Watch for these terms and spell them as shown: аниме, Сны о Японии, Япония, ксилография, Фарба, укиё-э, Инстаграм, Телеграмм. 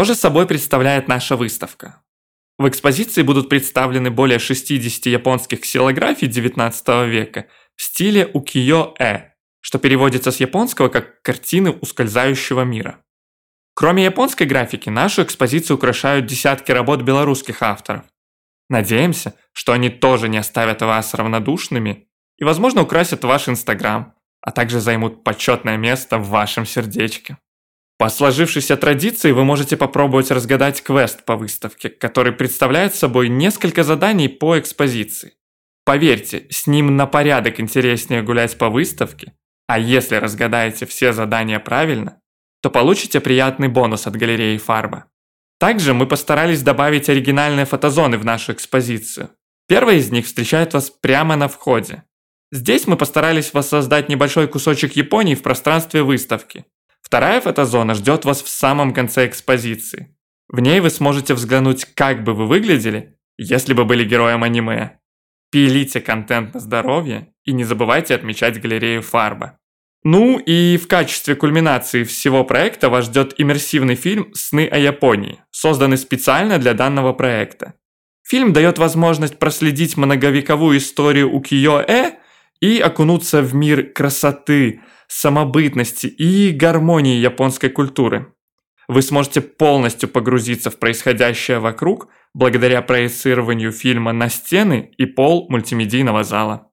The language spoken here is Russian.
Что же собой представляет наша выставка? В экспозиции будут представлены более 60 японских ксилографий XIX века в стиле укиё-э, что переводится с японского как «картины ускользающего мира». Кроме японской графики, нашу экспозицию украшают десятки работ белорусских авторов. Надеемся, что они тоже не оставят вас равнодушными и, возможно, украсят ваш Инстаграм, а также займут почетное место в вашем сердечке. По сложившейся традиции вы можете попробовать разгадать квест по выставке, который представляет собой несколько заданий по экспозиции. Поверьте, с ним на порядок интереснее гулять по выставке, а если разгадаете все задания правильно, то получите приятный бонус от галереи Фарба. Также мы постарались добавить оригинальные фотозоны в нашу экспозицию. Первая из них встречает вас прямо на входе. Здесь мы постарались воссоздать небольшой кусочек Японии в пространстве выставки. Вторая фотозона ждет вас в самом конце экспозиции. В ней вы сможете взглянуть, как бы вы выглядели, если бы были героем аниме. Пилите контент на здоровье и не забывайте отмечать галерею Фарба. Ну и в качестве кульминации всего проекта вас ждет иммерсивный фильм «Сны о Японии», созданный специально для данного проекта. Фильм дает возможность проследить многовековую историю укиё-э и окунуться в мир красоты, самобытности и гармонии японской культуры. Вы сможете полностью погрузиться в происходящее вокруг благодаря проецированию фильма на стены и пол мультимедийного зала.